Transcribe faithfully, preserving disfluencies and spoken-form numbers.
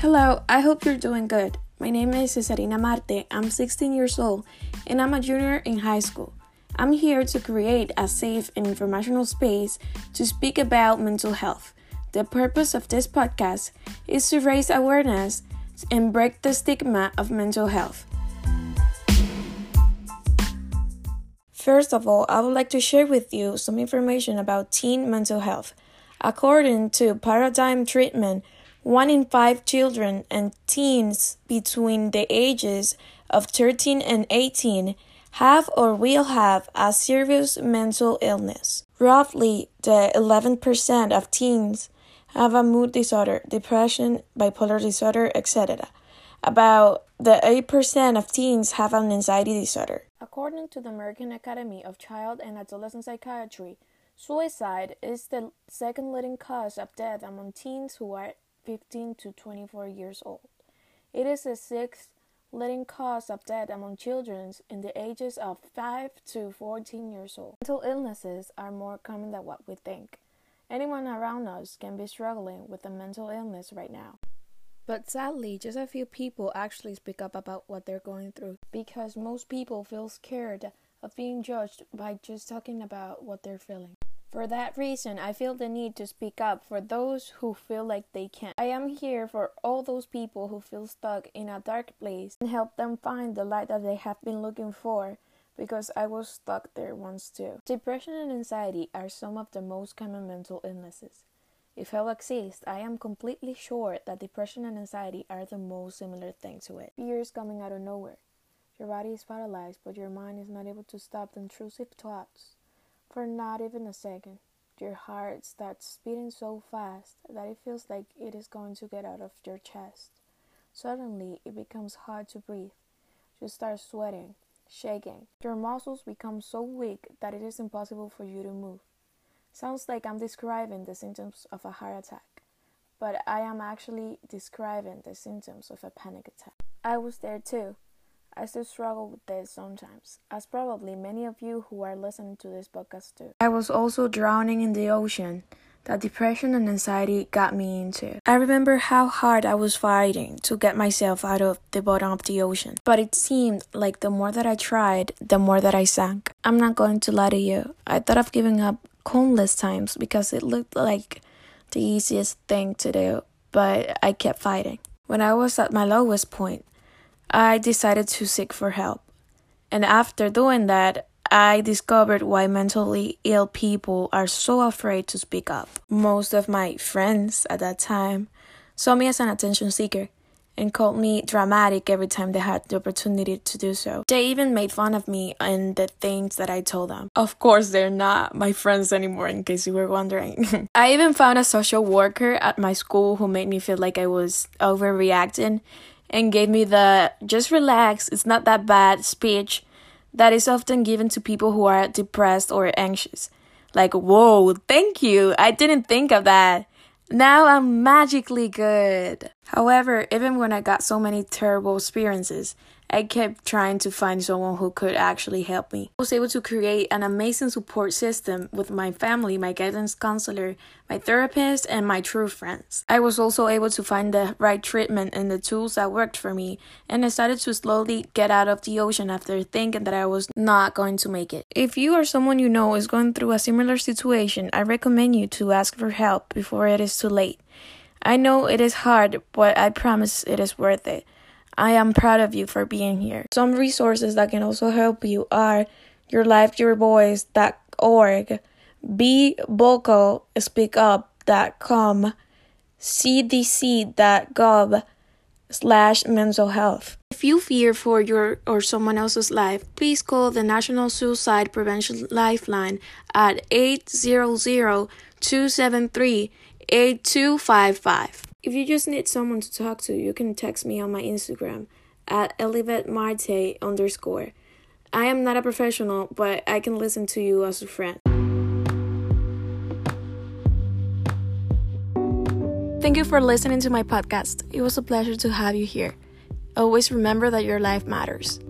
Hello, I hope you're doing good. My name is Cesarina Marte. I'm sixteen years old, and I'm a junior in high school. I'm here to create a safe and informational space to speak about mental health. The purpose of this podcast is to raise awareness and break the stigma of mental health. First of all, I would like to share with you some information about teen mental health. According to Paradigm Treatment, one in five children and teens between the ages of thirteen and eighteen have or will have a serious mental illness. Roughly, the eleven percent of teens have a mood disorder, depression, bipolar disorder, et cetera. About the eight percent of teens have an anxiety disorder. According to the American Academy of Child and Adolescent Psychiatry, suicide is the second leading cause of death among teens who are fifteen to twenty-four years old. It is the sixth leading cause of death among children in the ages of five to fourteen years old. Mental illnesses are more common than what we think. Anyone around us can be struggling with a mental illness right now. But sadly, just a few people actually speak up about what they're going through, because most people feel scared of being judged by just talking about what they're feeling. For that reason, I feel the need to speak up for those who feel like they can't. I am here for all those people who feel stuck in a dark place and help them find the light that they have been looking for, because I was stuck there once too. Depression and anxiety are some of the most common mental illnesses. If hell exists, I am completely sure that depression and anxiety are the most similar thing to it. Fears coming out of nowhere. Your body is paralyzed, but your mind is not able to stop the intrusive thoughts. For not even a second, your heart starts beating so fast that it feels like it is going to get out of your chest. Suddenly, it becomes hard to breathe. You start sweating, shaking. Your muscles become so weak that it is impossible for you to move. Sounds like I'm describing the symptoms of a heart attack, but I am actually describing the symptoms of a panic attack. I was there too. I still struggle with this sometimes, as probably many of you who are listening to this podcast do. I was also drowning in the ocean that depression and anxiety got me into. I remember how hard I was fighting to get myself out of the bottom of the ocean, but it seemed like the more that I tried, the more that I sank. I'm not going to lie to you, I thought of giving up countless times because it looked like the easiest thing to do, but I kept fighting. When I was at my lowest point, I decided to seek for help. And after doing that, I discovered why mentally ill people are so afraid to speak up. Most of my friends at that time saw me as an attention seeker and called me dramatic every time they had the opportunity to do so. They even made fun of me and the things that I told them. Of course, they're not my friends anymore, in case you were wondering. I even found a social worker at my school who made me feel like I was overreacting and gave me the "just relax, it's not that bad" speech that is often given to people who are depressed or anxious. Like, whoa, thank you, I didn't think of that. Now I'm magically good. However, even when I got so many terrible experiences, I kept trying to find someone who could actually help me. I was able to create an amazing support system with my family, my guidance counselor, my therapist, and my true friends. I was also able to find the right treatment and the tools that worked for me, and I started to slowly get out of the ocean after thinking that I was not going to make it. If you or someone you know is going through a similar situation, I recommend you to ask for help before it is too late. I know it is hard, but I promise it is worth it. I am proud of you for being here. Some resources that can also help you are your life your voice dot org, be vocal speak up dot com, c d c dot gov slash mental health. If you fear for your or someone else's life, please call the National Suicide Prevention Lifeline at eight hundred, two seven three, eight two five five. If you just need someone to talk to, you can text me on my Instagram at Elivet Marte underscore. I am not a professional, but I can listen to you as a friend. Thank you for listening to my podcast. It was a pleasure to have you here. Always remember that your life matters.